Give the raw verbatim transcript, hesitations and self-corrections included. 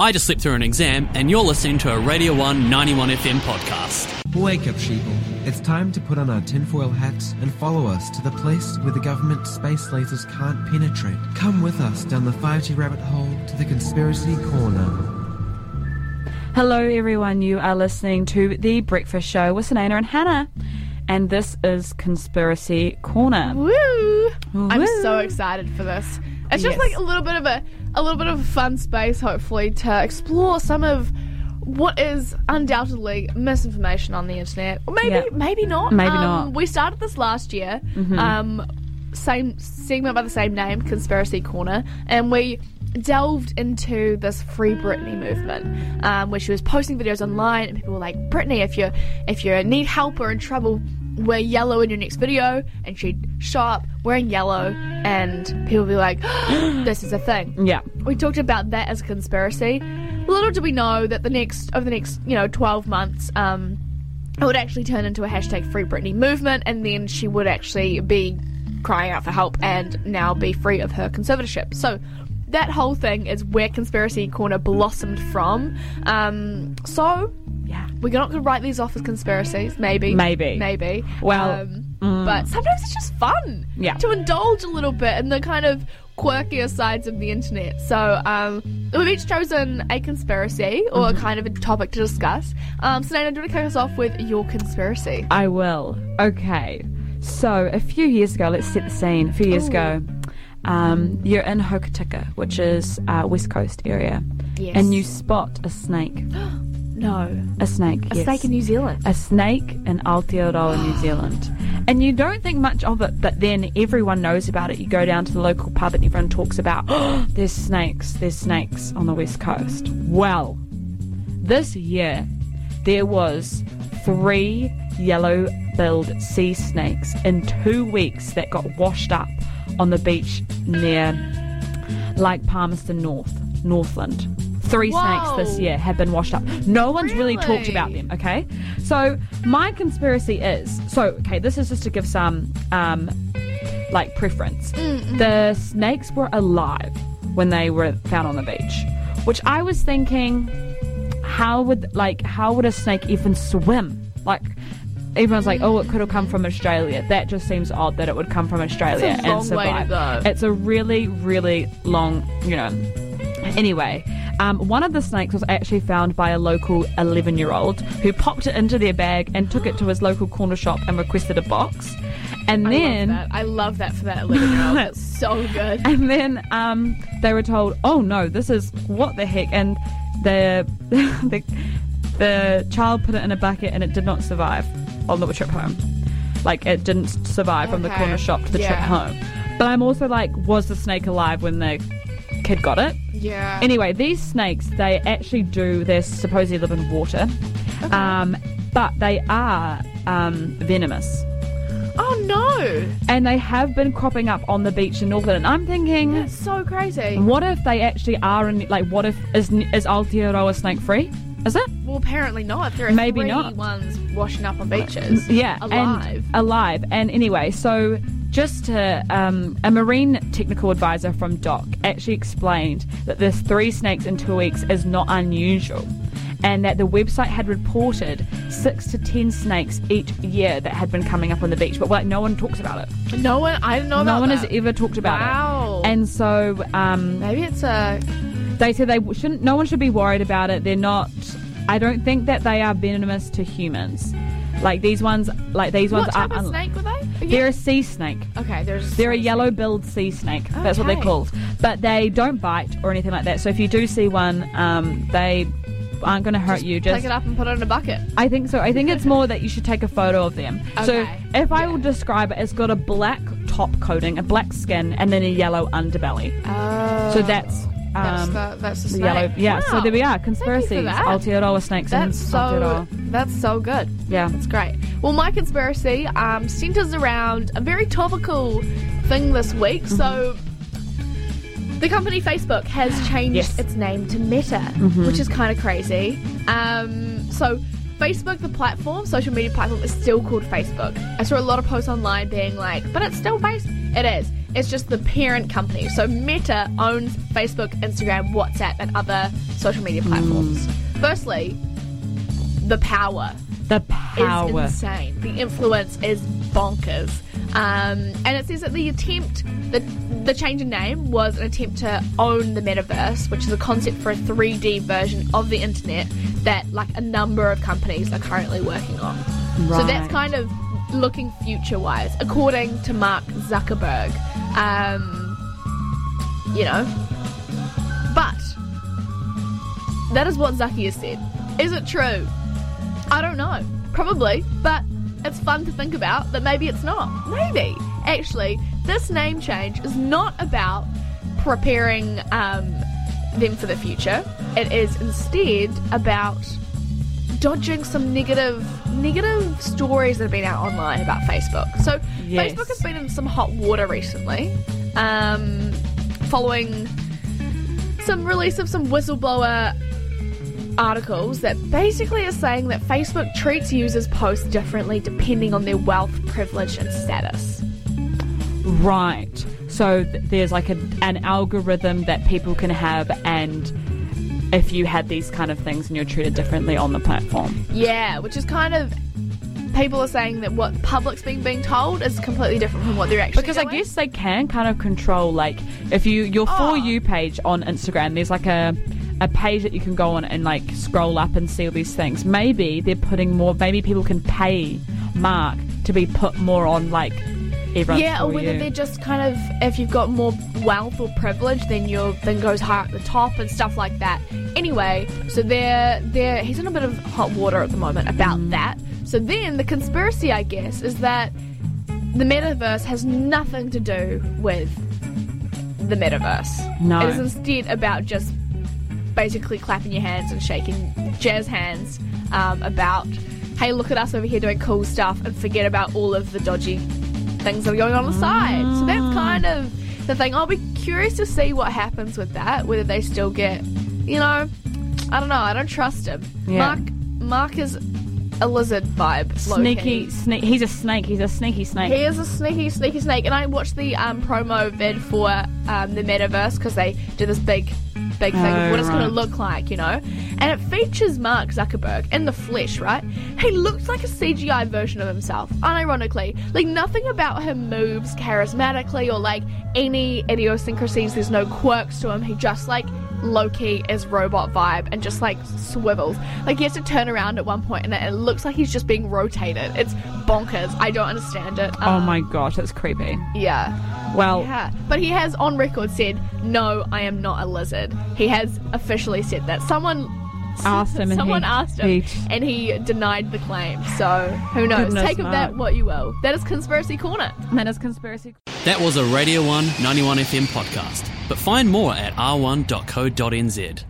I just slipped through an exam, and you're listening to a Radio one ninety-one F M podcast. Wake up, sheeple. It's time to put on our tinfoil hats and follow us to the place where the government space lasers can't penetrate. Come with us down the five G rabbit hole to the Conspiracy Corner. Hello, everyone. You are listening to The Breakfast Show with Sinaina and Hannah, and this is Conspiracy Corner. Woo! Woo. I'm so excited for this. It's just yes. like a little bit of a, a little bit of a fun space, hopefully, to explore some of what is undoubtedly misinformation on the internet. Or maybe, yeah. maybe not. Maybe um, not. We started this last year. Mm-hmm. Um, same segment by the same name, Conspiracy Corner, and we delved into this Free Britney movement, um, where she was posting videos online, and people were like, "Britney, if you if you need help or in trouble, wear yellow in your next video." And she'd show up wearing yellow, and people would be like, oh, "This is a thing." Yeah, we talked about that as a conspiracy. Little did we know that the next over the next you know twelve months, um, it would actually turn into a hashtag Free Britney movement, and then she would actually be crying out for help and now be free of her conservatorship. So that whole thing is where Conspiracy Corner blossomed from. Um, so, yeah, we're not going to write these off as conspiracies. Maybe. Maybe. Maybe. Well, um, mm. but sometimes it's just fun yeah. to indulge a little bit in the kind of quirkier sides of the internet. So, um, we've each chosen a conspiracy or mm-hmm. a kind of a topic to discuss. Um, so, Nana, do you want to kick us off with your conspiracy? I will. Okay. So, a few years ago, let's set the scene. A few years Ooh. ago. Um, you're in Hokitika, which is uh, West Coast area, yes. and you spot a snake. No, a snake. A yes. snake in New Zealand. A snake in Aotearoa, New Zealand, and you don't think much of it. But then everyone knows about it. You go down to the local pub, and everyone talks about there's snakes. There's snakes on the West Coast. Well, this year there was three yellow-billed sea snakes in two weeks that got washed up on the beach near like Palmerston North, Northland. Three Whoa. snakes this year have been washed up. No one's really? really talked about them, okay? So my conspiracy is, so, okay, this is just to give some, um, like, preference. Mm-mm. The snakes were alive when they were found on the beach, which I was thinking, how would, like, how would a snake even swim? Like, everyone's like, oh, it could have come from Australia. That just seems odd that it would come from Australia it's a long and survive. Way to go. It's a really, really long, you know. Anyway, um, one of the snakes was actually found by a local eleven-year-old who popped it into their bag and took it to his local corner shop and requested a box. And then I love that, I love that for that eleven-year-old. That's so good. And then um, they were told, oh, no, this is what the heck. And the the, the child put it in a bucket and it did not survive on the trip home. Like, it didn't survive okay. from the corner shop to the yeah. trip home. But I'm also like, was the snake alive when the kid got it? Yeah. Anyway, these snakes, they actually do, they supposedly live in water, okay. um, but they are um, venomous. Oh, no! And they have been cropping up on the beach in Northland. And I'm thinking... That's so crazy. What if they actually are, in, like, what if, is, is Aotearoa snake free? Is it? Well, apparently not. There are Maybe three not. ones washing up on beaches. Yeah. Alive. And alive. And anyway, so just to, um, a marine technical advisor from D O C actually explained that this three snakes in two weeks is not unusual, and that the website had reported six to ten snakes each year that had been coming up on the beach, but like no one talks about it. No one, I didn't know about it. No one that. has ever talked about wow. it. Wow. And so, um, maybe it's a... They said they shouldn't. No one should be worried about it. They're not. I don't think that they are venomous to humans. Like these ones. Like these what ones type are. What snake were they? They're yeah. a sea snake. Okay, they're. They're a yellow-billed sea snake. Okay. That's what they're called. But they don't bite or anything like that. So if you do see one, um, they aren't going to hurt just you. Just pick it up and put it in a bucket. I think so. I think it's more that you should take a photo of them. Okay. So if yeah. I will describe it, it's got a black top coating, a black skin, and then a yellow underbelly. Oh. So that's. Um, that's the, that's the snake. Yellow, yeah, wow. So there we are. Conspiracies. Aotearoa snakes. That's so. Aotearoa. That's so good. Yeah, that's great. Well, my conspiracy um, centers around a very topical thing this week. Mm-hmm. So the company Facebook has changed yes. its name to Meta, mm-hmm. which is kind of crazy. Um, so Facebook, the platform, social media platform, is still called Facebook. I saw a lot of posts online being like, "But it's still Facebook." It is. it's just the parent company. So Meta owns Facebook, Instagram, WhatsApp, and other social media platforms. Mm. Firstly, the power. The power is insane. The influence is bonkers. Um, and it says that the attempt, the the change in name was an attempt to own the metaverse, which is a concept for a three D version of the internet that like a number of companies are currently working on. Right. So that's kind of looking future-wise, according to Mark Zuckerberg. Um, you know, but that is what Zucky has said. Is it true? I don't know. Probably, but it's fun to think about that maybe it's not. Maybe. Actually, this name change is not about preparing um, them for the future. It is instead about dodging some negative negative stories that have been out online about Facebook. So yes. Facebook has been in some hot water recently, um, following some release of some whistleblower articles that basically are saying that Facebook treats users' posts differently depending on their wealth, privilege, and status. Right. So th- there's like a, an algorithm that people can have, and if you had these kind of things and you're treated differently on the platform. Yeah, which is kind of... People are saying that what the public's been being told is completely different from what they're actually Because doing. I guess they can kind of control, like, if you your oh. For You page on Instagram, there's like a... a page that you can go on and like scroll up and see all these things. Maybe they're putting more, maybe people can pay Mark to be put more on like everyone's Yeah, or whether you. They're just kind of, if you've got more wealth or privilege, then your thing goes higher at the top and stuff like that. Anyway, so they're, they're, he's in a bit of hot water at the moment about mm. that. So then the conspiracy, I guess, is that the metaverse has nothing to do with the metaverse. No. It is instead about just basically clapping your hands and shaking jazz hands um, about, hey, look at us over here doing cool stuff, and forget about all of the dodgy things that are going on on the side. So that's kind of the thing. I'll be curious to see what happens with that, whether they still get, you know, I don't know, I don't trust him. Yeah. Mark, Mark is a lizard vibe. Sneaky, sne- he's a snake, he's a sneaky snake. He is a sneaky, sneaky snake. And I watched the um, promo vid for um, the metaverse, because they do this big... big thing oh, of what it's right. going to look like, you know, and it features Mark Zuckerberg in the flesh, right? He looks like a C G I version of himself, unironically. Like, nothing about him moves charismatically or like any idiosyncrasies. There's no quirks to him. He just like low-key is robot vibe and just like swivels. Like, he has to turn around at one point and it looks like he's just being rotated. It's bonkers. I don't understand it. Um, oh my gosh, that's creepy. Yeah. Well, yeah. But he has on record said, no, I am not a lizard. He has officially said that. Someone asked him, someone and, he, asked him he, and he denied the claim. So who knows? Take of that what you will. That is Conspiracy Corner. That is Conspiracy Corner. That was a Radio one ninety-one F M podcast. But find more at r one dot co dot n z.